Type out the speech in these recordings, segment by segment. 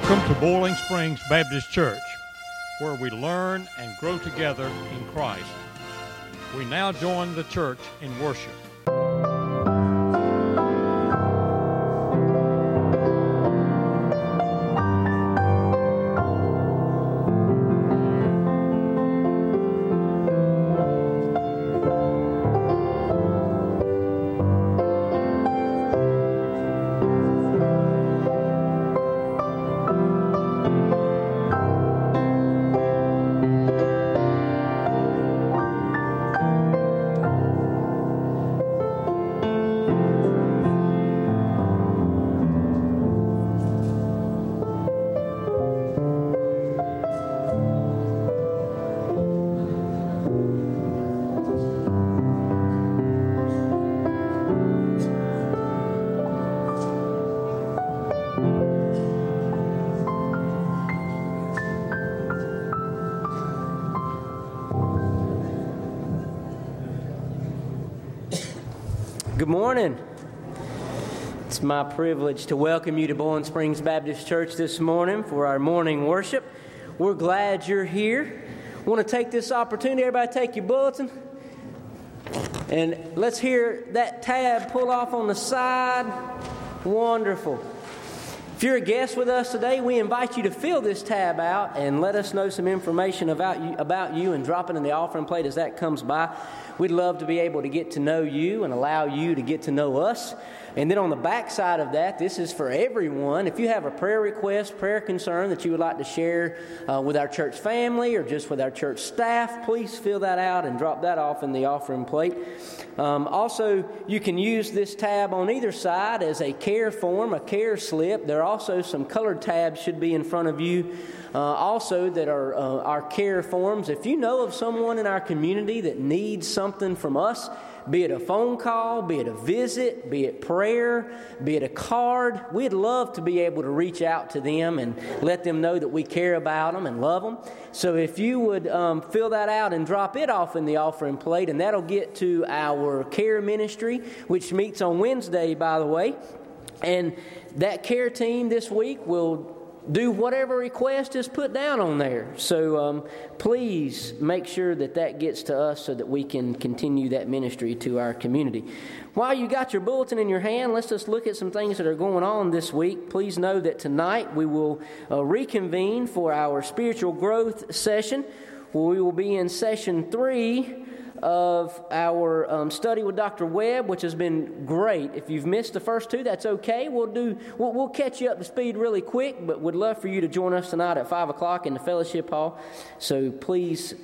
Welcome to Boiling Springs Baptist Church, where we learn and grow together in Christ. We now join the church in worship. Good morning. It's my privilege to welcome you to Boiling Springs Baptist Church this morning for our morning worship. We're glad you're here. Want to take this opportunity, everybody take your bulletin, and let's hear that tab pull off on the side. Wonderful. If you're a guest with us today, we invite you to fill this tab out and let us know some information about you and drop it in the offering plate as that comes by. We'd love to be able to get to know you and allow you to get to know us. And then on the back side of that, this is for everyone. If you have a prayer request, prayer concern that you would like to share with our church family or just with our church staff, please fill that out and drop that off in the offering plate. Also, you can use this tab on either side as a care form, a care slip. There are also some colored tabs should be in front of you also that are our care forms. If you know of someone in our community that needs something from us, be it a phone call, be it a visit, be it prayer, be it a card, we'd love to be able to reach out to them and let them know that we care about them and love them. So if you would fill that out and drop it off in the offering plate, and that'll get to our care ministry, which meets on Wednesday, by the way. And that care team this week will do whatever request is put down on there. So please make sure that that gets to us so that we can continue that ministry to our community. While you got your bulletin in your hand, let's just look at some things that are going on this week. Please know that tonight we will reconvene for our spiritual growth session, where we will be in session 3 of our study with Dr. Webb, which has been great. If you've missed the first two, that's okay. We'll catch you up to speed really quick, but would love for you to join us tonight at 5 o'clock in the fellowship hall. So please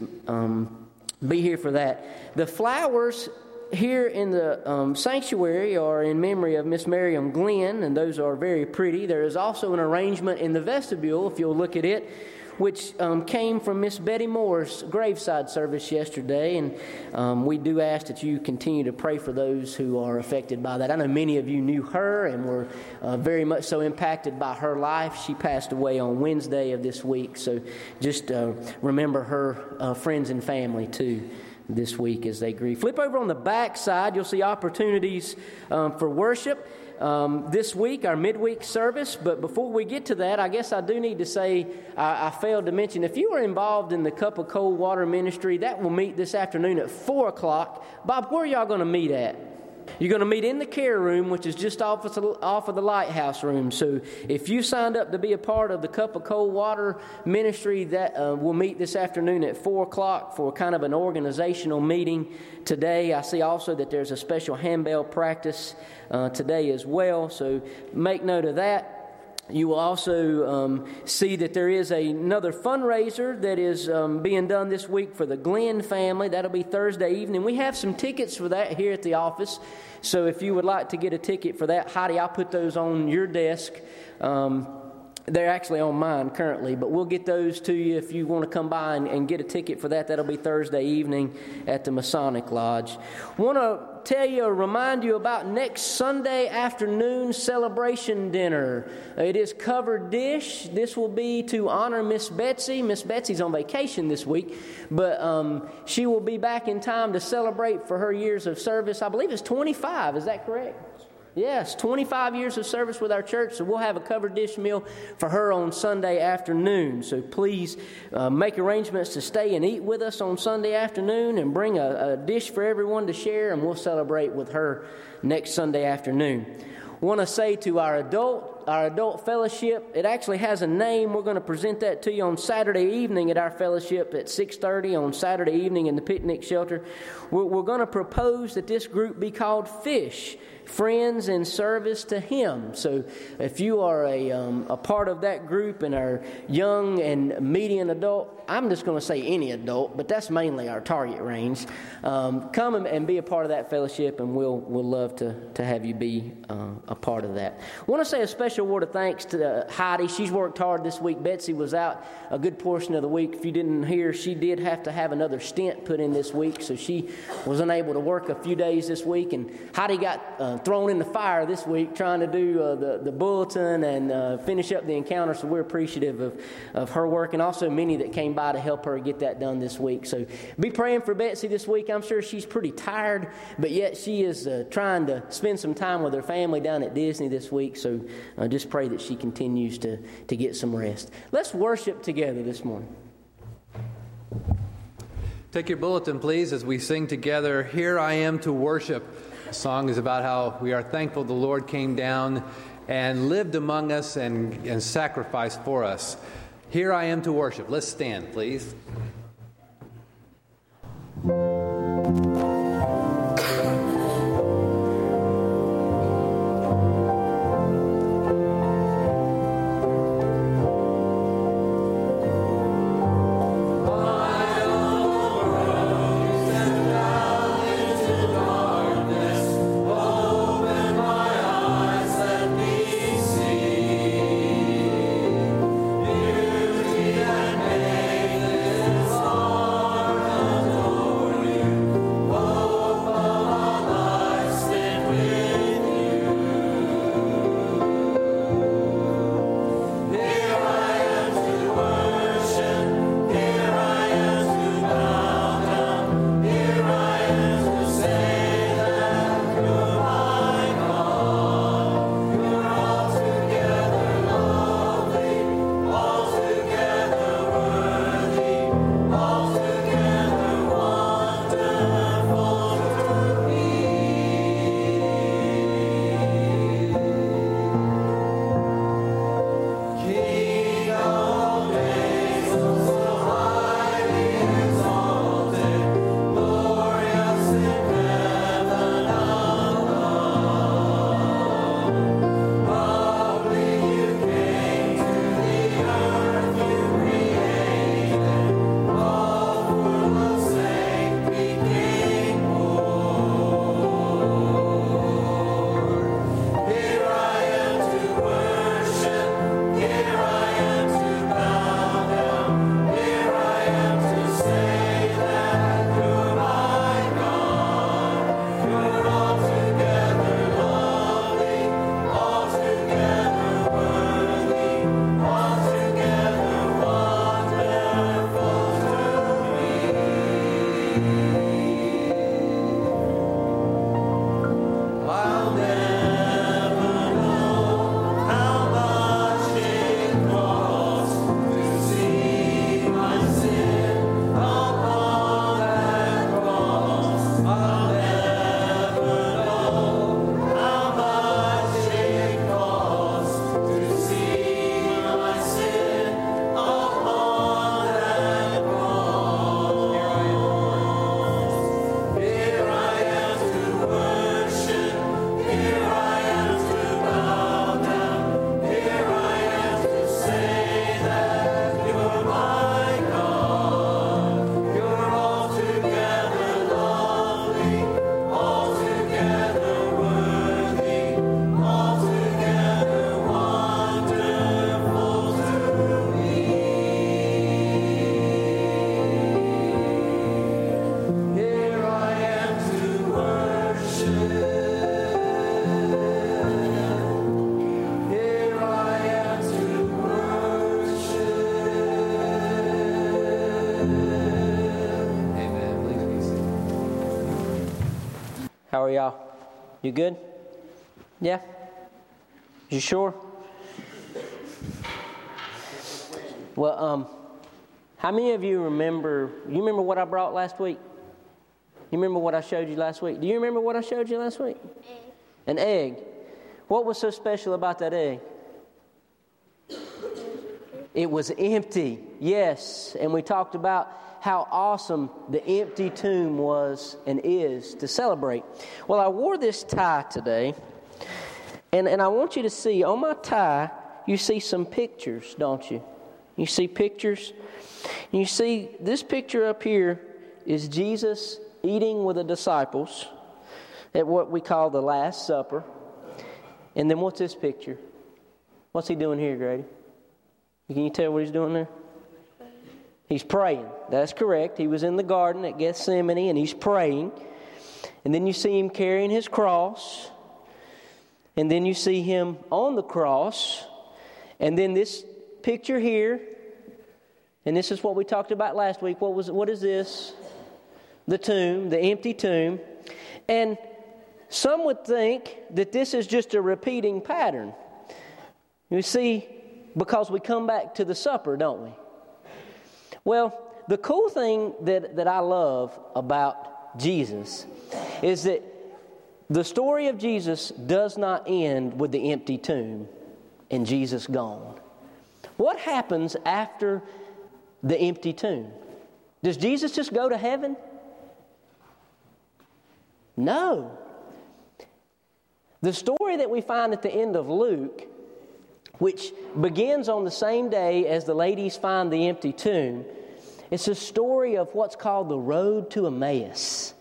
be here for that. The flowers here in the sanctuary are in memory of Miss Miriam Glenn, and those are very pretty. There is also an arrangement in the vestibule, if you'll look at it, which came from Miss Betty Moore's graveside service yesterday, and we do ask that you continue to pray for those who are affected by that. I know many of you knew her and were very much so impacted by her life. She passed away on Wednesday of this week, so just remember her friends and family too this week as they grieve. Flip over on the back side, you'll see opportunities for worship. This week, our midweek service, but before we get to that, I guess I do need to say I failed to mention, if you are involved in the Cup of Cold Water Ministry, that will meet this afternoon at 4 o'clock. Bob, where are y'all going to meet at? You're going to meet in the care room, which is just off of the lighthouse room. So if you signed up to be a part of the Cup of Cold Water Ministry, that will meet this afternoon at 4 o'clock for kind of an organizational meeting today. I see also that there's a special handbell practice today as well, so make note of that. You will also see that there is another fundraiser that is being done this week for the Glenn family. That'll be Thursday evening. We have some tickets for that here at the office. So if you would like to get a ticket for that, Heidi, I'll put those on your desk. They're actually on mine currently, but we'll get those to you if you want to come by and get a ticket for that. That'll be Thursday evening at the Masonic Lodge. Want to tell you or remind you about next Sunday afternoon celebration dinner. It is covered dish. This will be to honor Miss Betsy. Miss Betsy's on vacation this week, but she will be back in time to celebrate for her years of service. I believe it's 25. Is that correct? Yes, 25 years of service with our church, so we'll have a covered dish meal for her on Sunday afternoon. So please make arrangements to stay and eat with us on Sunday afternoon and bring a dish for everyone to share, and we'll celebrate with her next Sunday afternoon. Want to say to our adult fellowship, it actually has a name. We're going to present that to you on Saturday evening at our fellowship at 6:30 on Saturday evening in the picnic shelter. We're going to propose that this group be called Fish, Friends in Service to Him. So if you are a part of that group and are young and median adult, I'm just going to say any adult, but that's mainly our target range. Come and be a part of that fellowship, and we'll love to have you be a part of that. I want to say a special word of thanks to Heidi. She's worked hard this week. Betsy was out a good portion of the week. If you didn't hear, she did have to have another stent put in this week, so she was unable to work a few days this week, and Heidi got thrown in the fire this week trying to do the bulletin and finish up the encounter, so we're appreciative of her work, and also many that came by to help her get that done this week. So be praying for Betsy this week. I'm sure she's pretty tired, but yet she is trying to spend some time with her family down at Disney this week, so just pray that she continues to get some rest. Let's worship together this morning. Take your bulletin, please, as we sing together, "Here I Am to Worship." The song is about how we are thankful the Lord came down and lived among us and sacrificed for us. Here I am to worship. Let's stand, please. Y'all, you good? Yeah? You sure? Well, how many of you remember what I brought last week? You remember what I showed you last week? Do you remember what I showed you last week? An egg. An egg. What was so special about that egg? It was empty, yes. And we talked about how awesome the empty tomb was and is to celebrate. Well, I wore this tie today, and I want you to see, on my tie, you see some pictures, don't you? You see pictures? You see, this picture up here is Jesus eating with the disciples at what we call the Last Supper. And then what's this picture? What's he doing here, Grady? Can you tell what he's doing there? He's praying. That's correct. He was in the garden at Gethsemane, and he's praying. And then you see him carrying his cross. And then you see him on the cross. And then this picture here, and this is what we talked about last week. What is this? The tomb, the empty tomb. And some would think that this is just a repeating pattern. You see, because we come back to the supper, don't we? Well, the cool thing that I love about Jesus is that the story of Jesus does not end with the empty tomb and Jesus gone. What happens after the empty tomb? Does Jesus just go to heaven? No. The story that we find at the end of Luke, which begins on the same day as the ladies find the empty tomb, it's a story of what's called the road to Emmaus.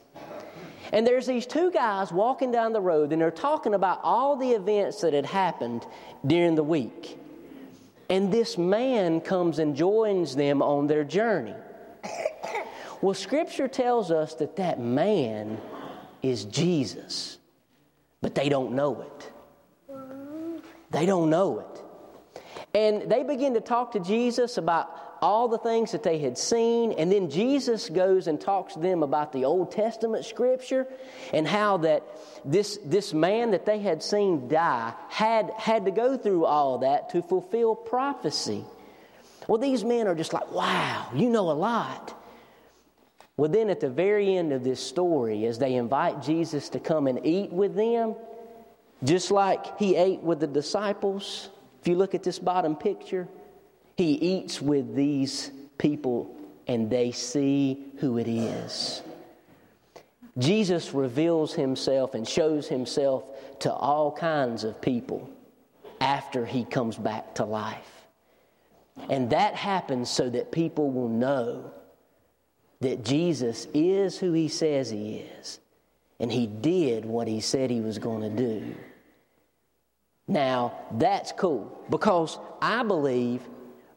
And there's these two guys walking down the road, and they're talking about all the events that had happened during the week. And this man comes and joins them on their journey. Well, Scripture tells us that man is Jesus, but they don't know it. They don't know it. And they begin to talk to Jesus about all the things that they had seen. And then Jesus goes and talks to them about the Old Testament Scripture and how that this man that they had seen die had to go through all that to fulfill prophecy. Well, these men are just like, wow, you know a lot. Well, then at the very end of this story, as they invite Jesus to come and eat with them, just like he ate with the disciples, if you look at this bottom picture, he eats with these people and they see who it is. Jesus reveals himself and shows himself to all kinds of people after he comes back to life. And that happens so that people will know that Jesus is who he says he is. And he did what he said he was going to do. Now, that's cool, because I believe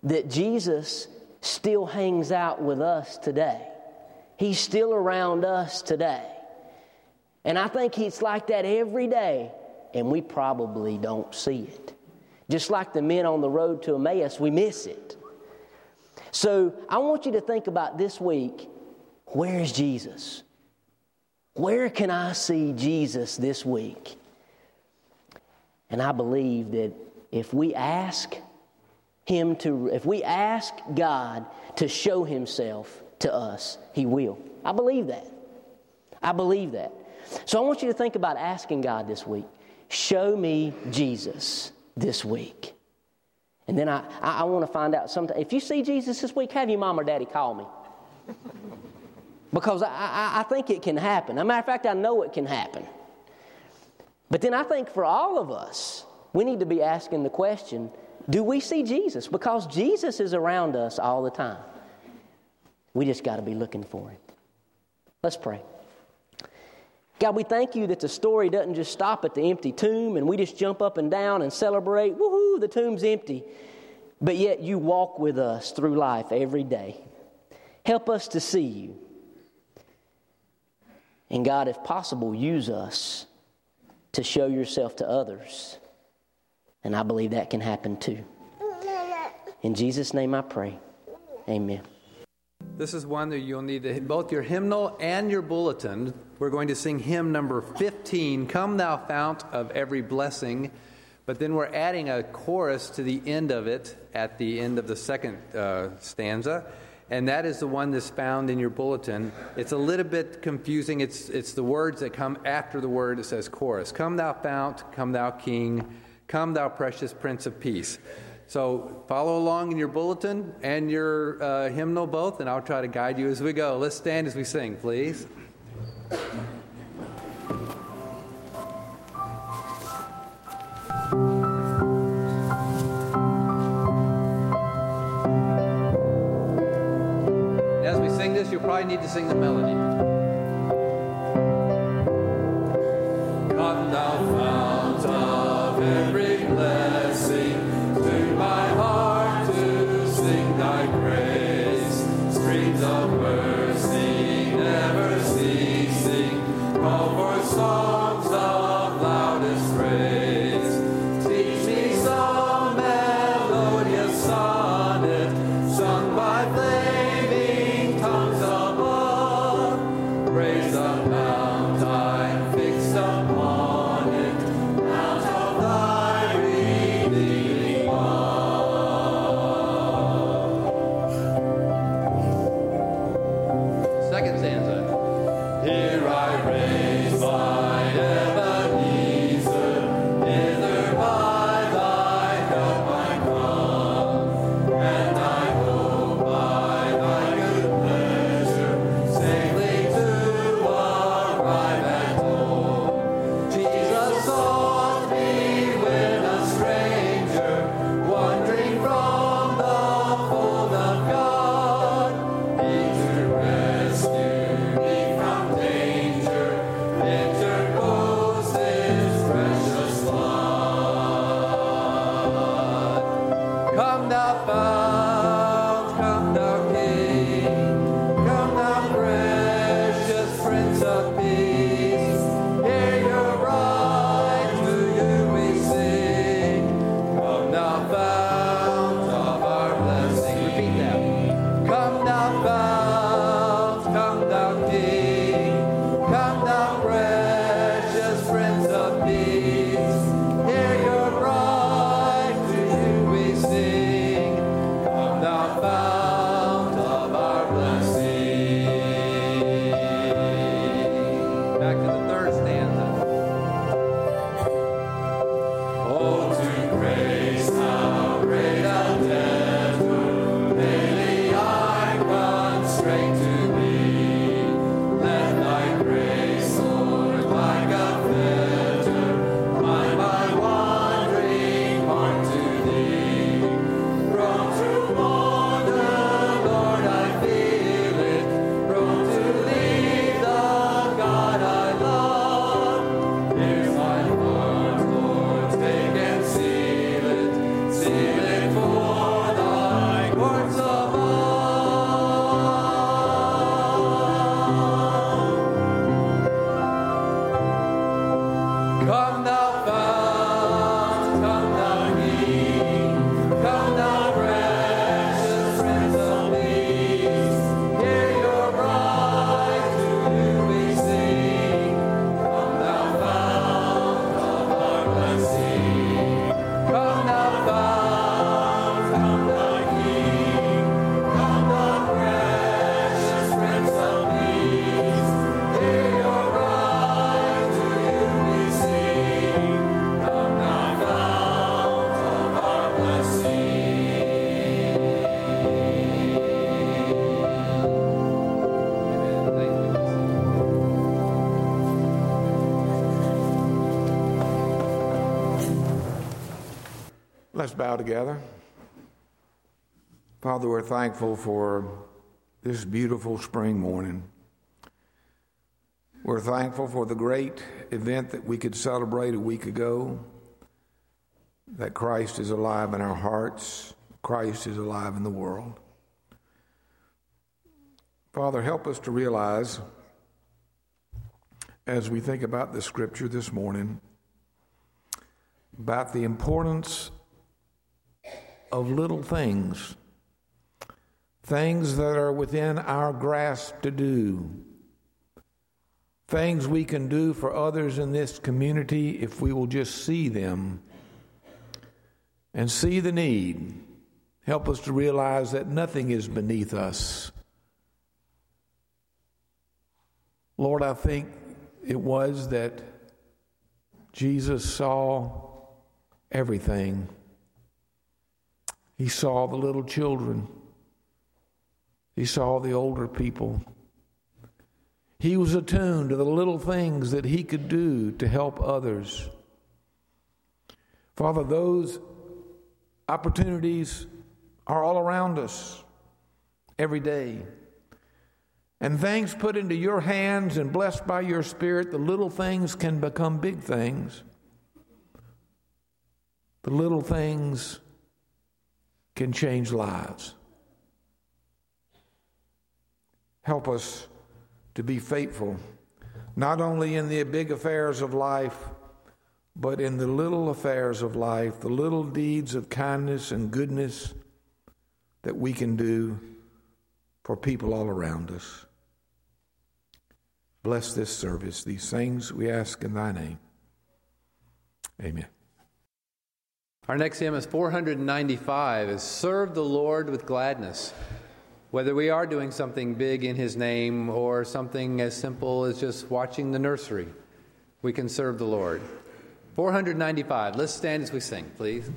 that Jesus still hangs out with us today. He's still around us today. And I think he's like that every day, and we probably don't see it. Just like the men on the road to Emmaus, we miss it. So I want you to think about this week, where is Jesus? Where can I see Jesus this week? And I believe that if we ask God to show himself to us, he will. I believe that. I believe that. So I want you to think about asking God this week, show me Jesus this week. And then I want to find out sometime. If you see Jesus this week, have your mom or daddy call me. Because I think it can happen. As a matter of fact, I know it can happen. But then I think for all of us, we need to be asking the question, do we see Jesus? Because Jesus is around us all the time. We just got to be looking for him. Let's pray. God, we thank you that the story doesn't just stop at the empty tomb and we just jump up and down and celebrate, woohoo, the tomb's empty. But yet you walk with us through life every day. Help us to see you. And God, if possible, use us to show yourself to others. And I believe that can happen too. In Jesus' name I pray. Amen. This is one that you'll need to, both your hymnal and your bulletin. We're going to sing hymn number 15, Come Thou Fount of Every Blessing. But then we're adding a chorus to the end of it at the end of the second stanza. And that is the one that's found in your bulletin. It's a little bit confusing. It's the words that come after the word that says chorus. Come thou fount, come thou king, come thou precious prince of peace. So follow along in your bulletin and your hymnal both, and I'll try to guide you as we go. Let's stand as we sing, please. You'll probably need to sing the melody. Come thou fount of every blessing, to my heart to sing thy grace, streams of mercy never ceasing, call for songs of loudest praise. Teach me some melodious sonnet sung by Let's bow together. Father, we're thankful for this beautiful spring morning. We're thankful for the great event that we could celebrate a week ago, that Christ is alive in our hearts, Christ is alive in the world. Father, help us to realize, as we think about the scripture this morning, about the importance of little things things that are within our grasp to do, things we can do for others in this community if we will just see them and see the need. Help us to realize that nothing is beneath us. Lord, I think it was that Jesus saw everything. He saw the little children. He saw the older people. He was attuned to the little things that he could do to help others. Father, those opportunities are all around us every day. And things put into your hands and blessed by your Spirit, the little things can become big things. The little things can change lives. Help us to be faithful, not only in the big affairs of life, but in the little affairs of life, the little deeds of kindness and goodness that we can do for people all around us. Bless this service. These things we ask in thy name. Amen. Our next hymn is 495, is Serve the Lord with Gladness. Whether we are doing something big in his name or something as simple as just watching the nursery, we can serve the Lord. 495. Let's stand as we sing, please.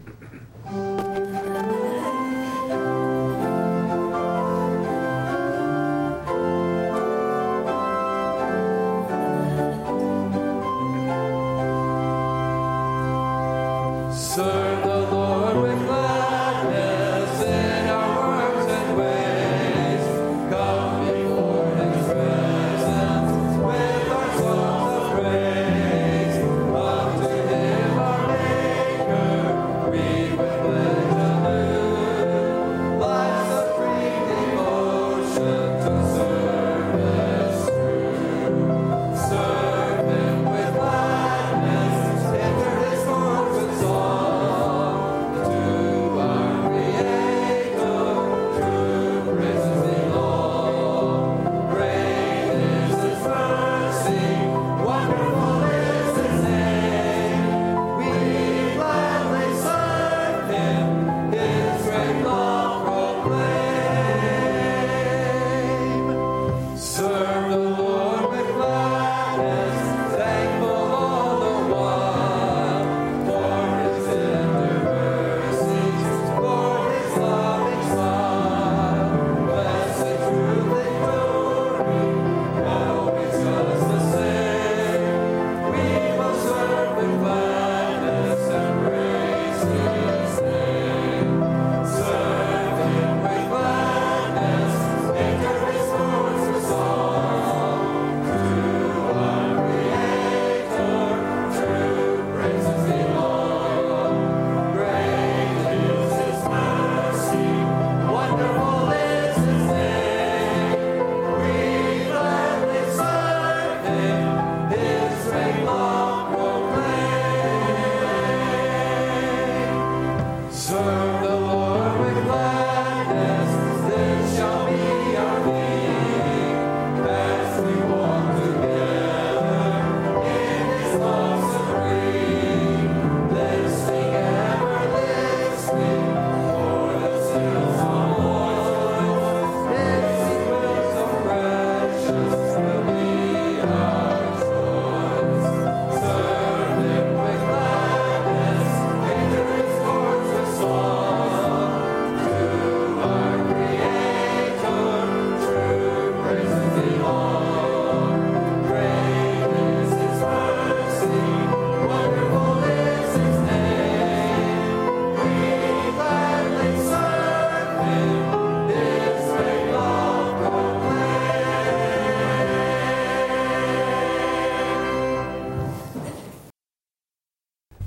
Serve the Lord with gladness in our works and ways. Come before his presence with our songs of praise. Unto him our Maker we will pledge anew lives of free devotion to service true. Serve him with gladness, enter his courts with song.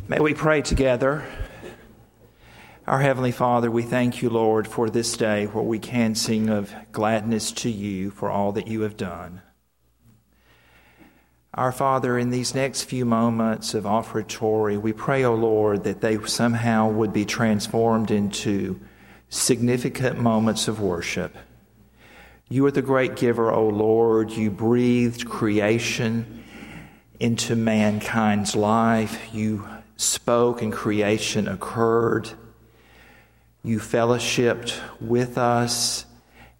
May we pray together. Our Heavenly Father, we thank you, Lord, for this day where we can sing of gladness to you for all that you have done. Our Father, in these next few moments of offertory, we pray, O Lord, that they somehow would be transformed into significant moments of worship. You are the great giver, O Lord. You breathed creation into mankind's life. You spoke and creation occurred. You fellowshiped with us,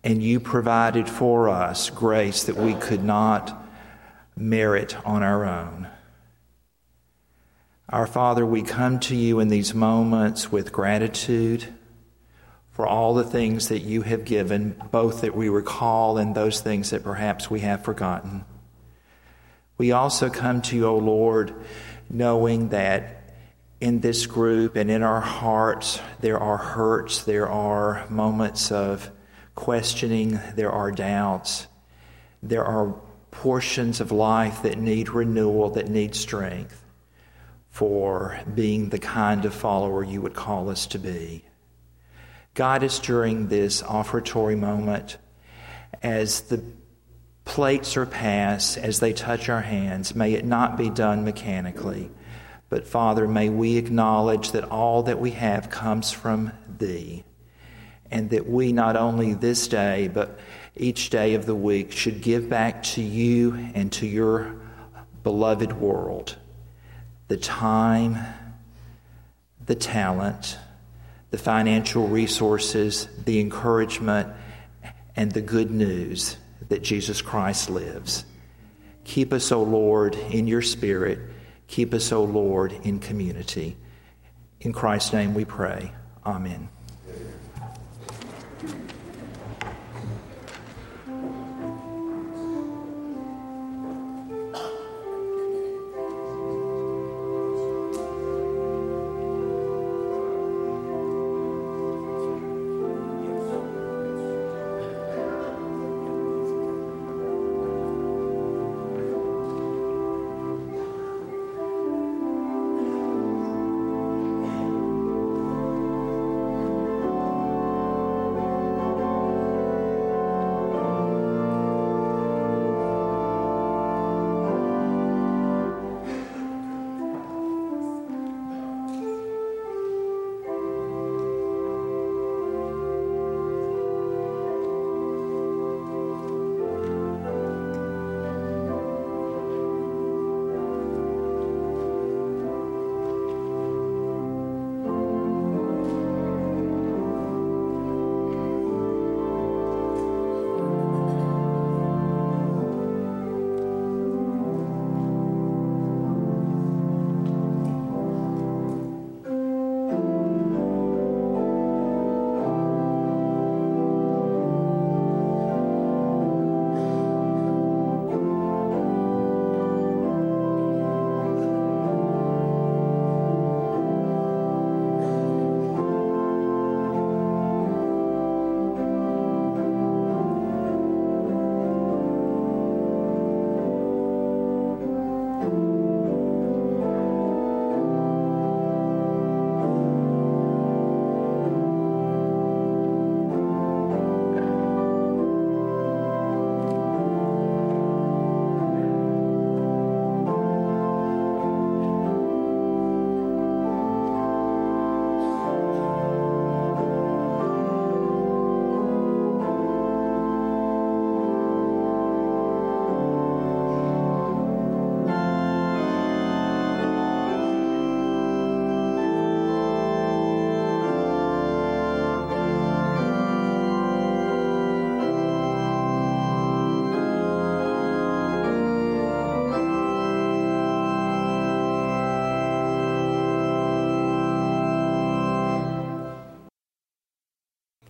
and you provided for us grace that we could not merit on our own. Our Father, we come to you in these moments with gratitude for all the things that you have given, both that we recall and those things that perhaps we have forgotten. We also come to you, O Lord, knowing that in this group and in our hearts, there are hurts, there are moments of questioning, there are doubts, there are portions of life that need renewal, that need strength for being the kind of follower you would call us to be. Guide us during this offertory moment as the plates are passed, as they touch our hands. May it not be done mechanically, but Father, may we acknowledge that all that we have comes from Thee, and that we not only this day, but each day of the week should give back to you and to your beloved world the time, the talent, the financial resources, the encouragement, and the good news that Jesus Christ lives. Keep us, O Lord, in your spirit. Keep us, O Lord, in community. In Christ's name we pray. Amen.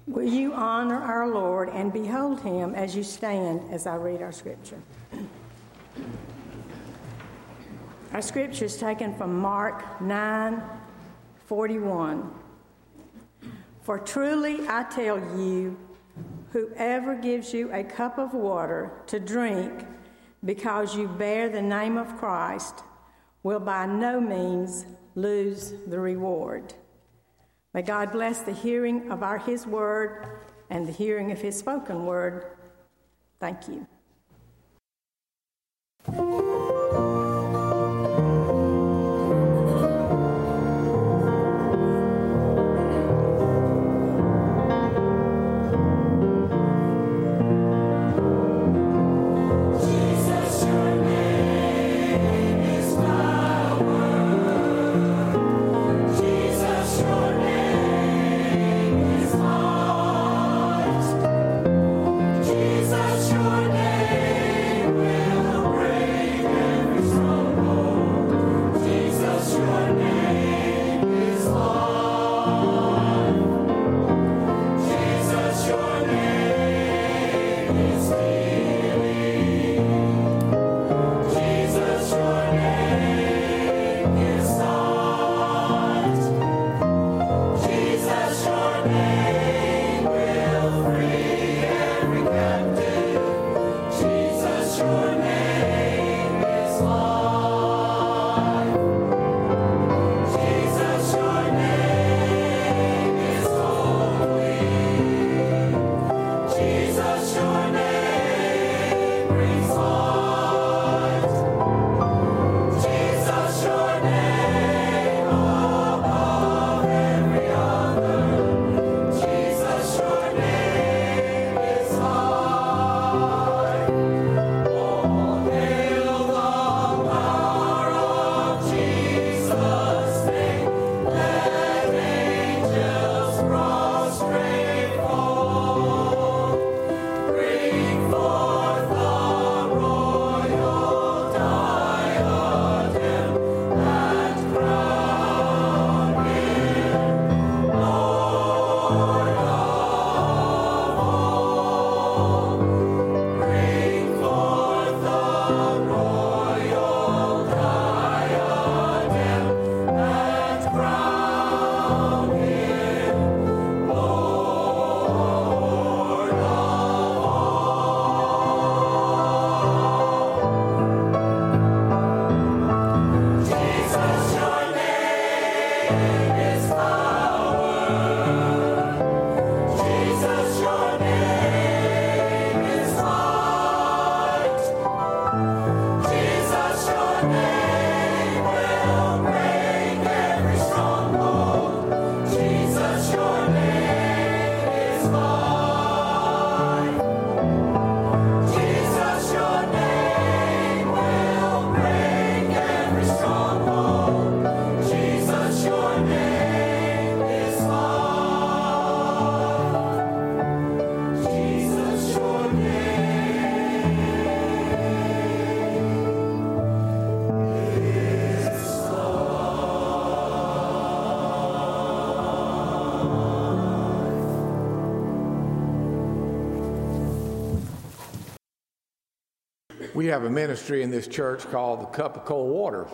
Will you honor our Lord and behold him as you stand as I read our scripture. Our scripture is taken from Mark 9:41. For truly I tell you, whoever gives you a cup of water to drink because you bear the name of Christ will by no means lose the reward. May God bless the hearing of His word and the hearing of His spoken word. Thank you. We have a ministry in this church called the Cup of Cold Water.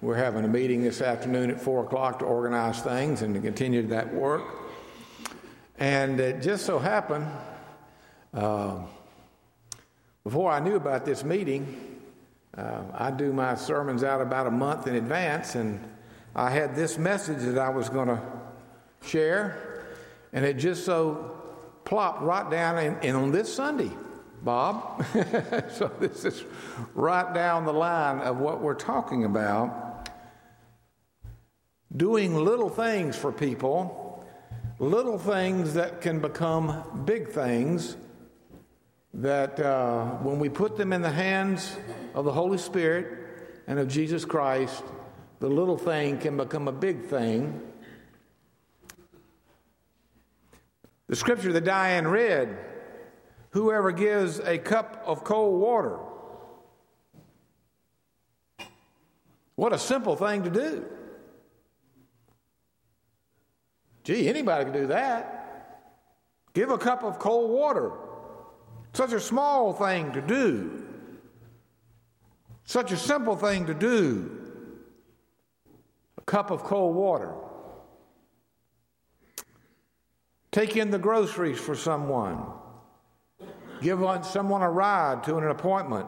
We're having a meeting this afternoon at 4 o'clock to organize things and to continue that work. And it just so happened, before I knew about this meeting, I do my sermons out about a month in advance, and I had this message that I was going to share, and it just so plopped right down in on this Sunday, Bob. So this is right down the line of what we're talking about. Doing little things for people, little things that can become big things that when we put them in the hands of the Holy Spirit and of Jesus Christ, the little thing can become a big thing. The scripture that Diane read, whoever gives a cup of cold water. What a simple thing to do. Gee, anybody can do that. Give a cup of cold water. Such a small thing to do. Such a simple thing to do. A cup of cold water. Take in the groceries for someone. Give someone a ride to an appointment.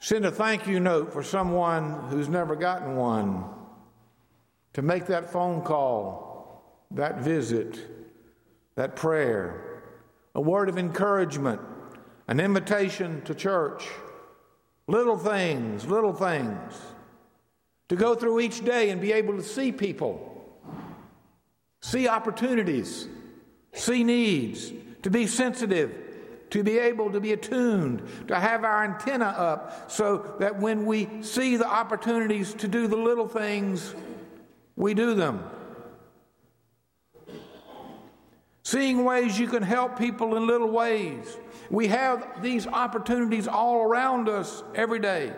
Send a thank you note for someone who's never gotten one. To make that phone call, that visit, that prayer, a word of encouragement, an invitation to church. Little things. To go through each day and be able to see people, see opportunities, see needs. To be sensitive, to be able to be attuned, to have our antenna up so that when we see the opportunities to do the little things, we do them. Seeing ways you can help people in little ways. We have these opportunities all around us every day.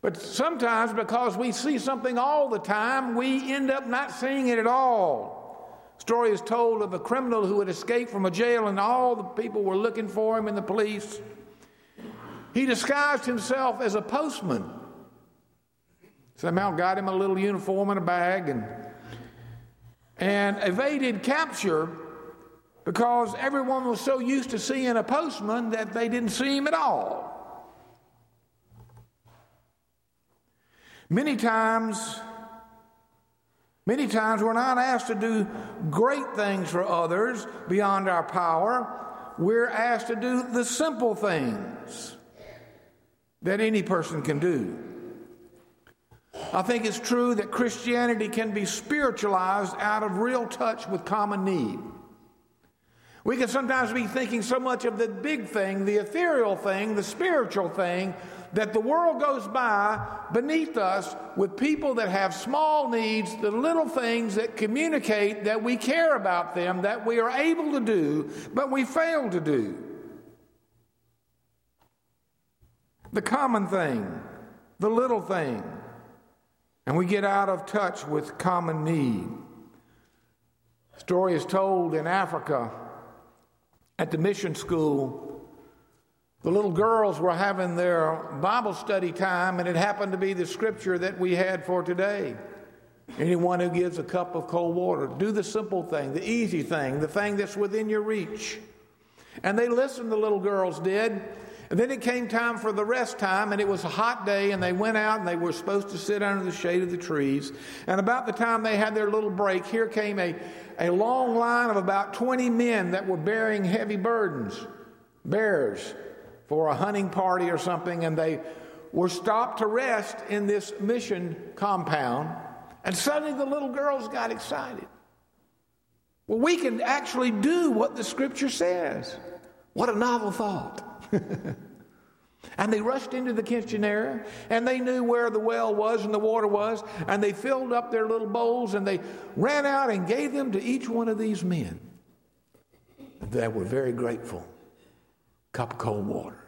But sometimes because we see something all the time, we end up not seeing it at all. Story is told of a criminal who had escaped from a jail, and all the people were looking for him in the police. He disguised himself as a postman. Somehow got him a little uniform and a bag and evaded capture because everyone was so used to seeing a postman that they didn't see him at all. Many times we're not asked to do great things for others beyond our power. We're asked to do the simple things that any person can do. I think it's true that Christianity can be spiritualized out of real touch with common need. We can sometimes be thinking so much of the big thing, the ethereal thing, the spiritual thing, that the world goes by beneath us with people that have small needs, the little things that communicate that we care about them, that we are able to do, but we fail to do. The common thing, the little thing, and we get out of touch with common need. The story is told in Africa at the mission school. The little girls were having their Bible study time, and it happened to be the scripture that we had for today. Anyone who gives a cup of cold water, do the simple thing, the easy thing, the thing that's within your reach. And they listened, the little girls did. And then it came time for the rest time, and it was a hot day, and they went out, and they were supposed to sit under the shade of the trees. And about the time they had their little break, here came a long line of about 20 men that were bearing heavy burdens, bears, for a hunting party or something, and they were stopped to rest in this mission compound, and suddenly the little girls got excited. Well, we can actually do what the scripture says. What a novel thought. And they rushed into the kitchen area, and they knew where the well was and the water was, and they filled up their little bowls, and they ran out and gave them to each one of these men. They were very grateful. Cup of cold water.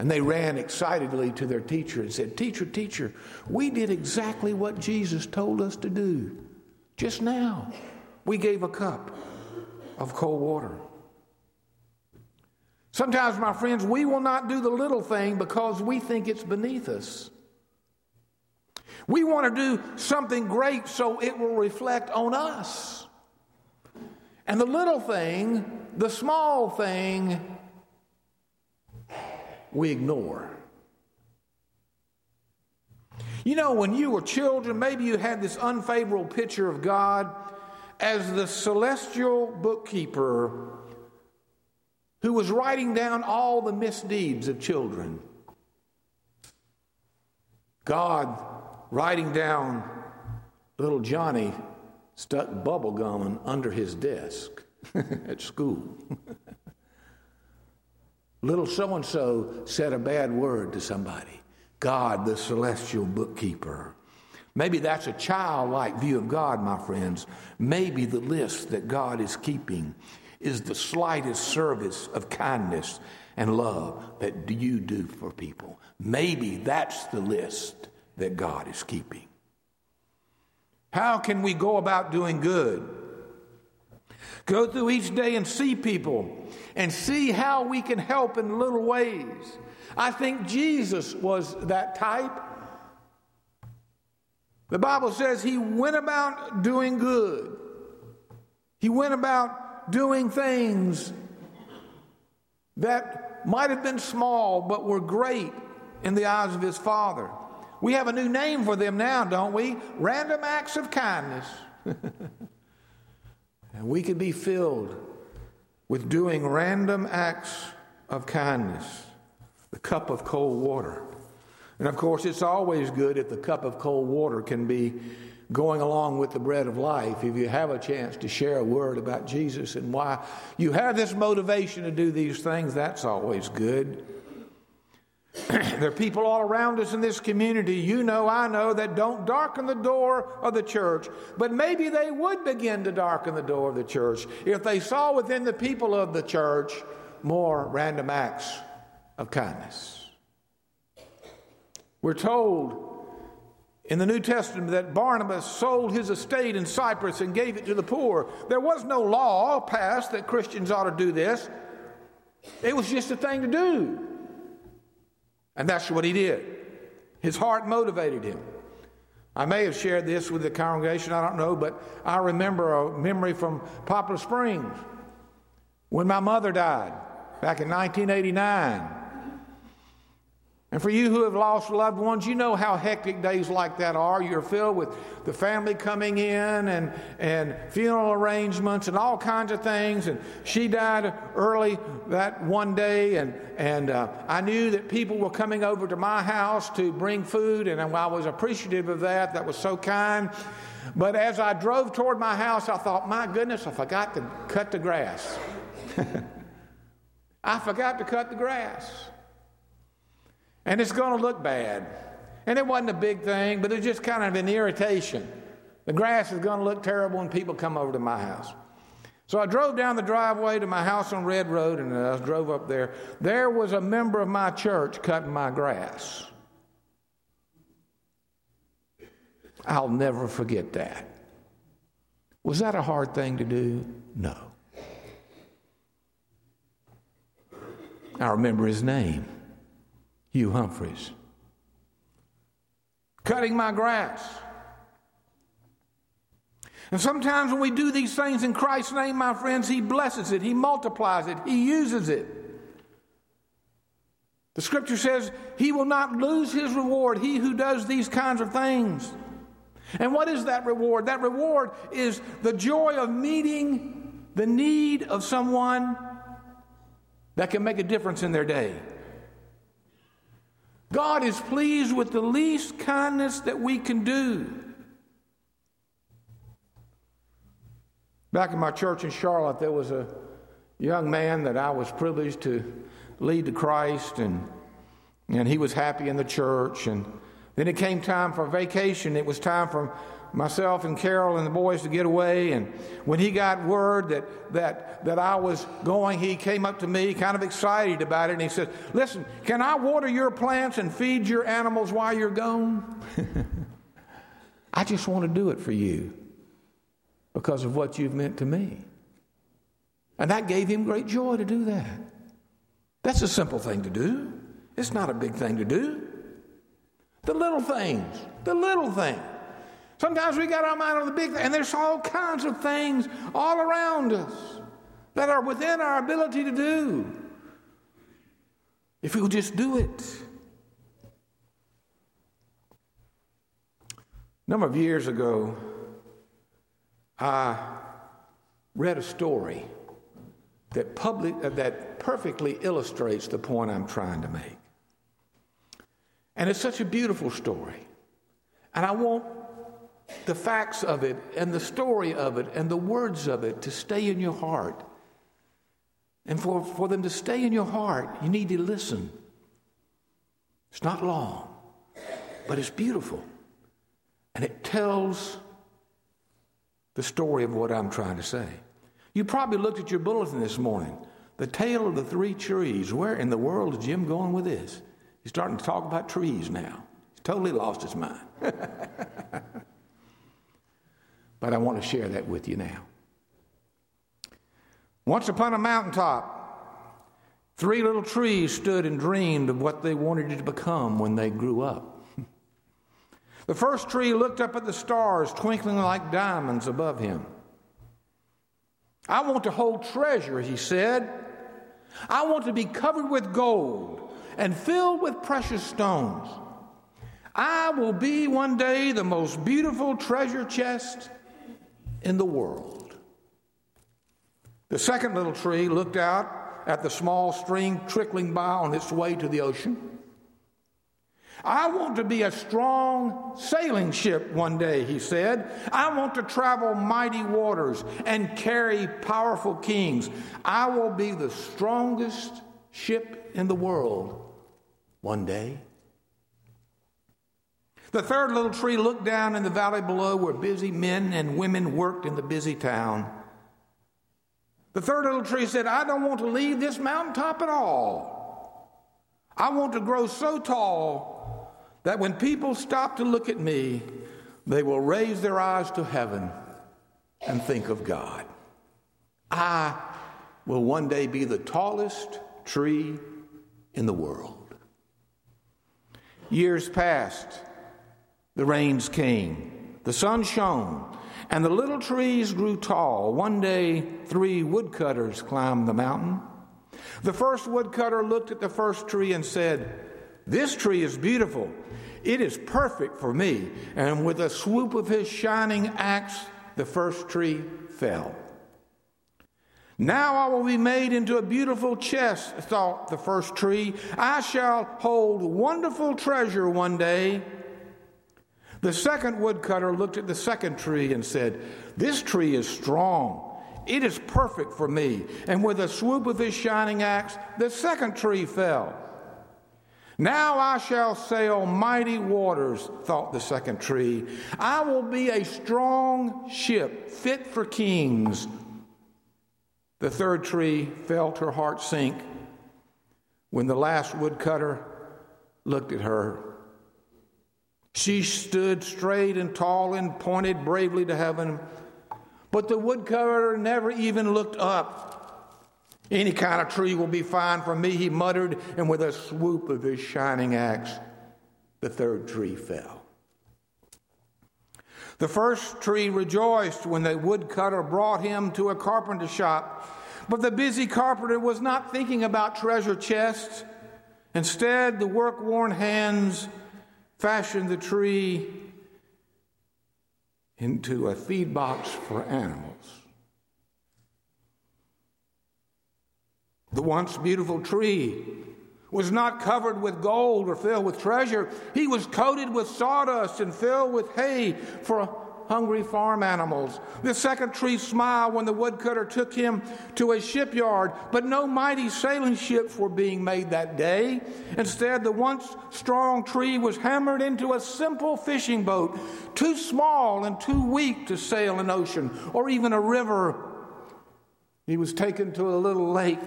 And they ran excitedly to their teacher and said, Teacher, we did exactly what Jesus told us to do. Just now, we gave a cup of cold water. Sometimes, my friends, we will not do the little thing because we think it's beneath us. We want to do something great so it will reflect on us. And the little thing, the small thing, we ignore. You know, when you were children, maybe you had this unfavorable picture of God as the celestial bookkeeper who was writing down all the misdeeds of children. God writing down little Johnny stuck bubblegum under his desk at school. Little so-and-so said a bad word to somebody. God, the celestial bookkeeper. Maybe that's a childlike view of God, my friends. Maybe the list that God is keeping is the slightest service of kindness and love that you do for people. Maybe that's the list that God is keeping. How can we go about doing good? Go through each day and see people and see how we can help in little ways. I think Jesus was that type. The Bible says he went about doing good. He went about doing things that might have been small but were great in the eyes of his Father. We have a new name for them now, don't we? Random acts of kindness. And we could be filled with doing random acts of kindness. The cup of cold water. And of course, it's always good if the cup of cold water can be going along with the bread of life, if you have a chance to share a word about Jesus and why you have this motivation to do these things. That's always good. There are people all around us in this community, you know, I know, that don't darken the door of the church. But maybe they would begin to darken the door of the church if they saw within the people of the church more random acts of kindness. We're told in the New Testament that Barnabas sold his estate in Cyprus and gave it to the poor. There was no law passed that Christians ought to do this. It was just a thing to do. And that's what he did. His heart motivated him. I may have shared this with the congregation, I don't know, but I remember a memory from Poplar Springs when my mother died back in 1989. And for you who have lost loved ones, you know how hectic days like that are. You're filled with the family coming in and funeral arrangements and all kinds of things. And she died early that one day. And I knew that people were coming over to my house to bring food. And I was appreciative of that. That was so kind. But as I drove toward my house, I thought, my goodness, I forgot to cut the grass. I forgot to cut the grass. And it's going to look bad. And it wasn't a big thing, but it's just kind of an irritation. The grass is going to look terrible when people come over to my house. So I drove down the driveway to my house on Red Road, and I drove up there. There was a member of my church cutting my grass. I'll never forget that. Was that a hard thing to do? No. I remember his name. Hugh Humphreys, cutting my grass. And sometimes when we do these things in Christ's name, my friends, he blesses it, he multiplies it, he uses it. The scripture says he will not lose his reward, he who does these kinds of things. And what is that reward? That reward is the joy of meeting the need of someone that can make a difference in their day. God is pleased with the least kindness that we can do. Back in my church in Charlotte, there was a young man that I was privileged to lead to Christ, and he was happy in the church. And then it came time for vacation. It was time for myself and Carol and the boys to get away. And when he got word that I was going, he came up to me kind of excited about it. And he said, listen, can I water your plants and feed your animals while you're gone? I just want to do it for you because of what you've meant to me. And that gave him great joy to do that. That's a simple thing to do. It's not a big thing to do. The little things. Sometimes we got our mind on the big thing, and there's all kinds of things all around us that are within our ability to do. If we'll just do it. A number of years ago, I read a story that perfectly illustrates the point I'm trying to make. And it's such a beautiful story. And I want the facts of it and the story of it and the words of it to stay in your heart. And for them to stay in your heart, you need to listen. It's not long, but it's beautiful. And it tells the story of what I'm trying to say. You probably looked at your bulletin this morning. The Tale of the Three Trees. Where in the world is Jim going with this? He's starting to talk about trees now. He's totally lost his mind. But I want to share that with you now. Once upon a mountaintop, three little trees stood and dreamed of what they wanted to become when they grew up. The first tree looked up at the stars twinkling like diamonds above him. I want to hold treasure, he said. I want to be covered with gold and filled with precious stones. I will be one day the most beautiful treasure chest in the world. The second little tree looked out at the small stream trickling by on its way to the ocean. I want to be a strong sailing ship one day, he said. I want to travel mighty waters and carry powerful kings. I will be the strongest ship in the world one day. The third little tree looked down in the valley below where busy men and women worked in the busy town. The third little tree said, I don't want to leave this mountaintop at all. I want to grow so tall that when people stop to look at me, they will raise their eyes to heaven and think of God. I will one day be the tallest tree in the world. Years passed, the rains came, the sun shone, and the little trees grew tall. One day, three woodcutters climbed the mountain. The first woodcutter looked at the first tree and said, This tree is beautiful. It is perfect for me. And with a swoop of his shining axe, the first tree fell. Now I will be made into a beautiful chest, thought the first tree. I shall hold wonderful treasure one day. The second woodcutter looked at the second tree and said, This tree is strong. It is perfect for me. And with a swoop of his shining axe, the second tree fell. Now I shall sail mighty waters, thought the second tree. I will be a strong ship fit for kings. The third tree felt her heart sink when the last woodcutter looked at her. She stood straight and tall and pointed bravely to heaven, but the woodcutter never even looked up. Any kind of tree will be fine for me, he muttered, and with a swoop of his shining axe, the third tree fell. The first tree rejoiced when the woodcutter brought him to a carpenter shop, but the busy carpenter was not thinking about treasure chests. Instead, the work-worn hands fashioned the tree into a feed box for animals. The once beautiful tree was not covered with gold or filled with treasure. He was coated with sawdust and filled with hay for hungry farm animals. The second tree smiled when the woodcutter took him to a shipyard, but no mighty sailing ships were being made that day. Instead, the once strong tree was hammered into a simple fishing boat, too small and too weak to sail an ocean or even a river. He was taken to a little lake.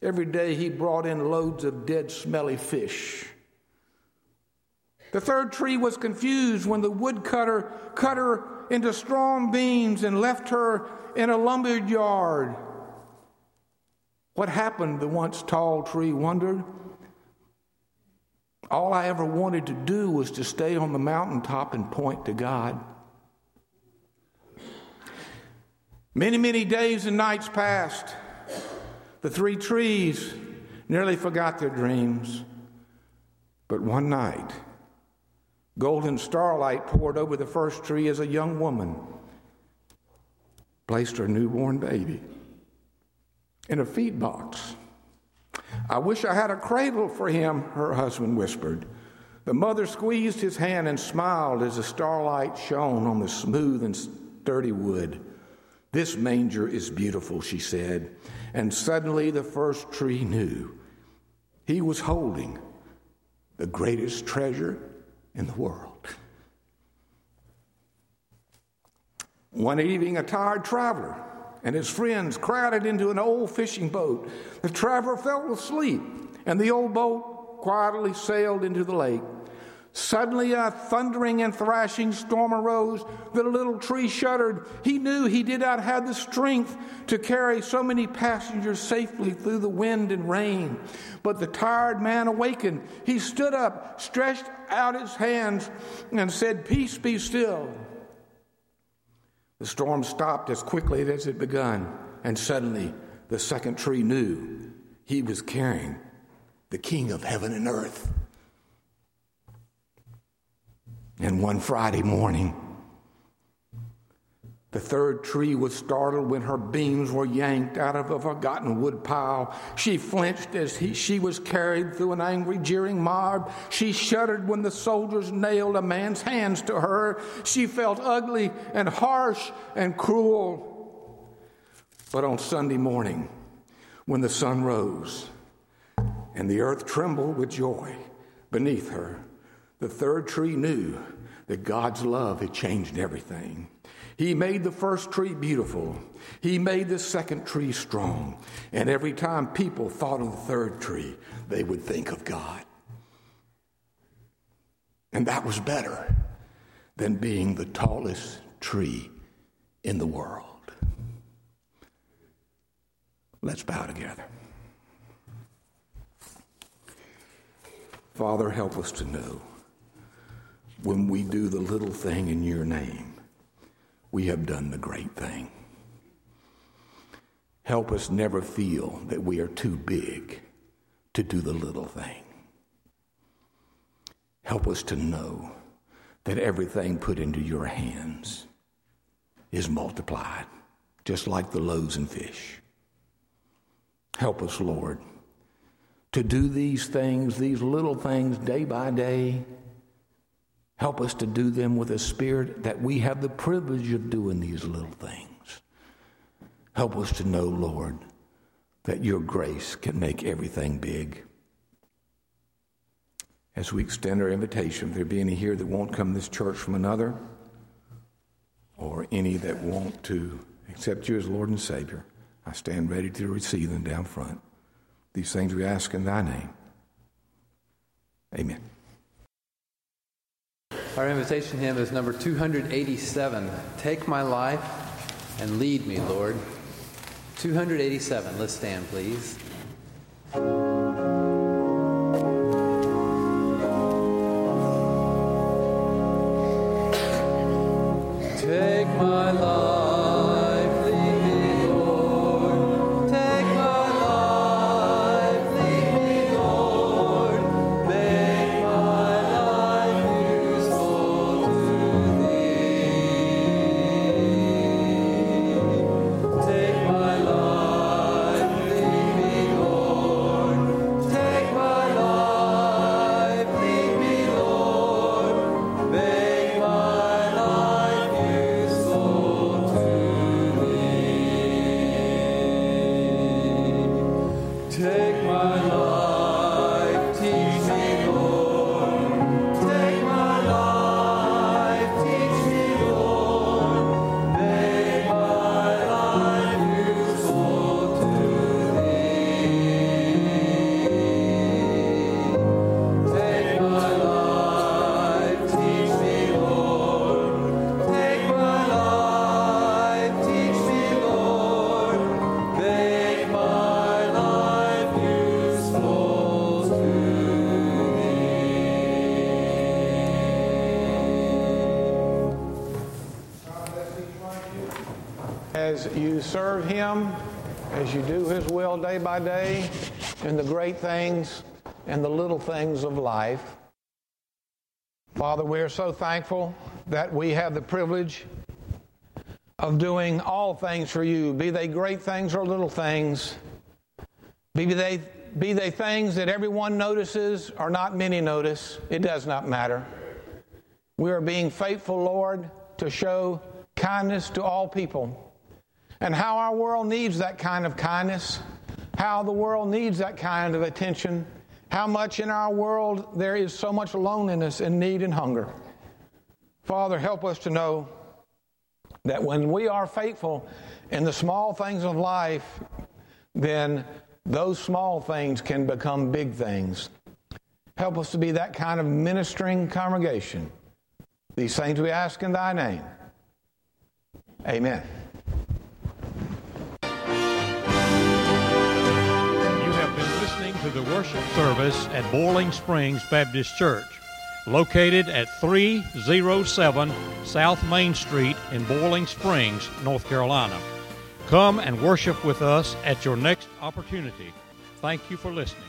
Every day he brought in loads of dead, smelly fish. The third tree was confused when the woodcutter cut her into strong beams and left her in a lumberyard. What happened, the once tall tree wondered. All I ever wanted to do was to stay on the mountaintop and point to God. Many, many days and nights passed. The three trees nearly forgot their dreams. But one night, golden starlight poured over the first tree as a young woman placed her newborn baby in a feed box. I wish I had a cradle for him, her husband whispered. The mother squeezed his hand and smiled as the starlight shone on the smooth and sturdy wood. This manger is beautiful, she said. And suddenly the first tree knew he was holding the greatest treasure in the world. One evening, a tired traveler and his friends crowded into an old fishing boat. The traveler fell asleep, and the old boat quietly sailed into the lake. Suddenly, a thundering and thrashing storm arose. The little tree shuddered. He knew he did not have the strength to carry so many passengers safely through the wind and rain. But the tired man awakened. He stood up, stretched out his hands, and said, "Peace, be still." The storm stopped as quickly as it begun, and suddenly the second tree knew he was carrying the King of heaven and earth. And one Friday morning, the third tree was startled when her beams were yanked out of a forgotten wood pile. She flinched as she was carried through an angry, jeering mob. She shuddered when the soldiers nailed a man's hands to her. She felt ugly and harsh and cruel. But on Sunday morning, when the sun rose and the earth trembled with joy beneath her, the third tree knew that God's love had changed everything. He made the first tree beautiful. He made the second tree strong. And every time people thought of the third tree, they would think of God. And that was better than being the tallest tree in the world. Let's bow together. Father, help us to know when we do the little thing in your name, we have done the great thing. Help us never feel that we are too big to do the little thing. Help us to know that everything put into your hands is multiplied, just like the loaves and fish. Help us, Lord, to do these things, these little things, day by day. Help us to do them with a spirit that we have the privilege of doing these little things. Help us to know, Lord, that your grace can make everything big. As we extend our invitation, if there be any here that won't come to this church from another, or any that want to accept you as Lord and Savior, I stand ready to receive them down front. These things we ask in thy name. Amen. Our invitation hymn is number 287, Take My Life and Lead Me, Lord. 287, let's stand, please. Take my life. as you serve Him, as you do His will day by day, in the great things and the little things of life. Father, we are so thankful that we have the privilege of doing all things for You, be they great things or little things, be they things that everyone notices or not many notice, it does not matter. We are being faithful, Lord, to show kindness to all people, and how our world needs that kind of kindness, how the world needs that kind of attention, how much in our world there is so much loneliness and need and hunger. Father, help us to know that when we are faithful in the small things of life, then those small things can become big things. Help us to be that kind of ministering congregation. These things we ask in Thy name. Amen. You have been listening to the worship service at Boiling Springs Baptist Church, located at 307 South Main Street in Boiling Springs, North Carolina. Come and worship with us at your next opportunity. Thank you for listening.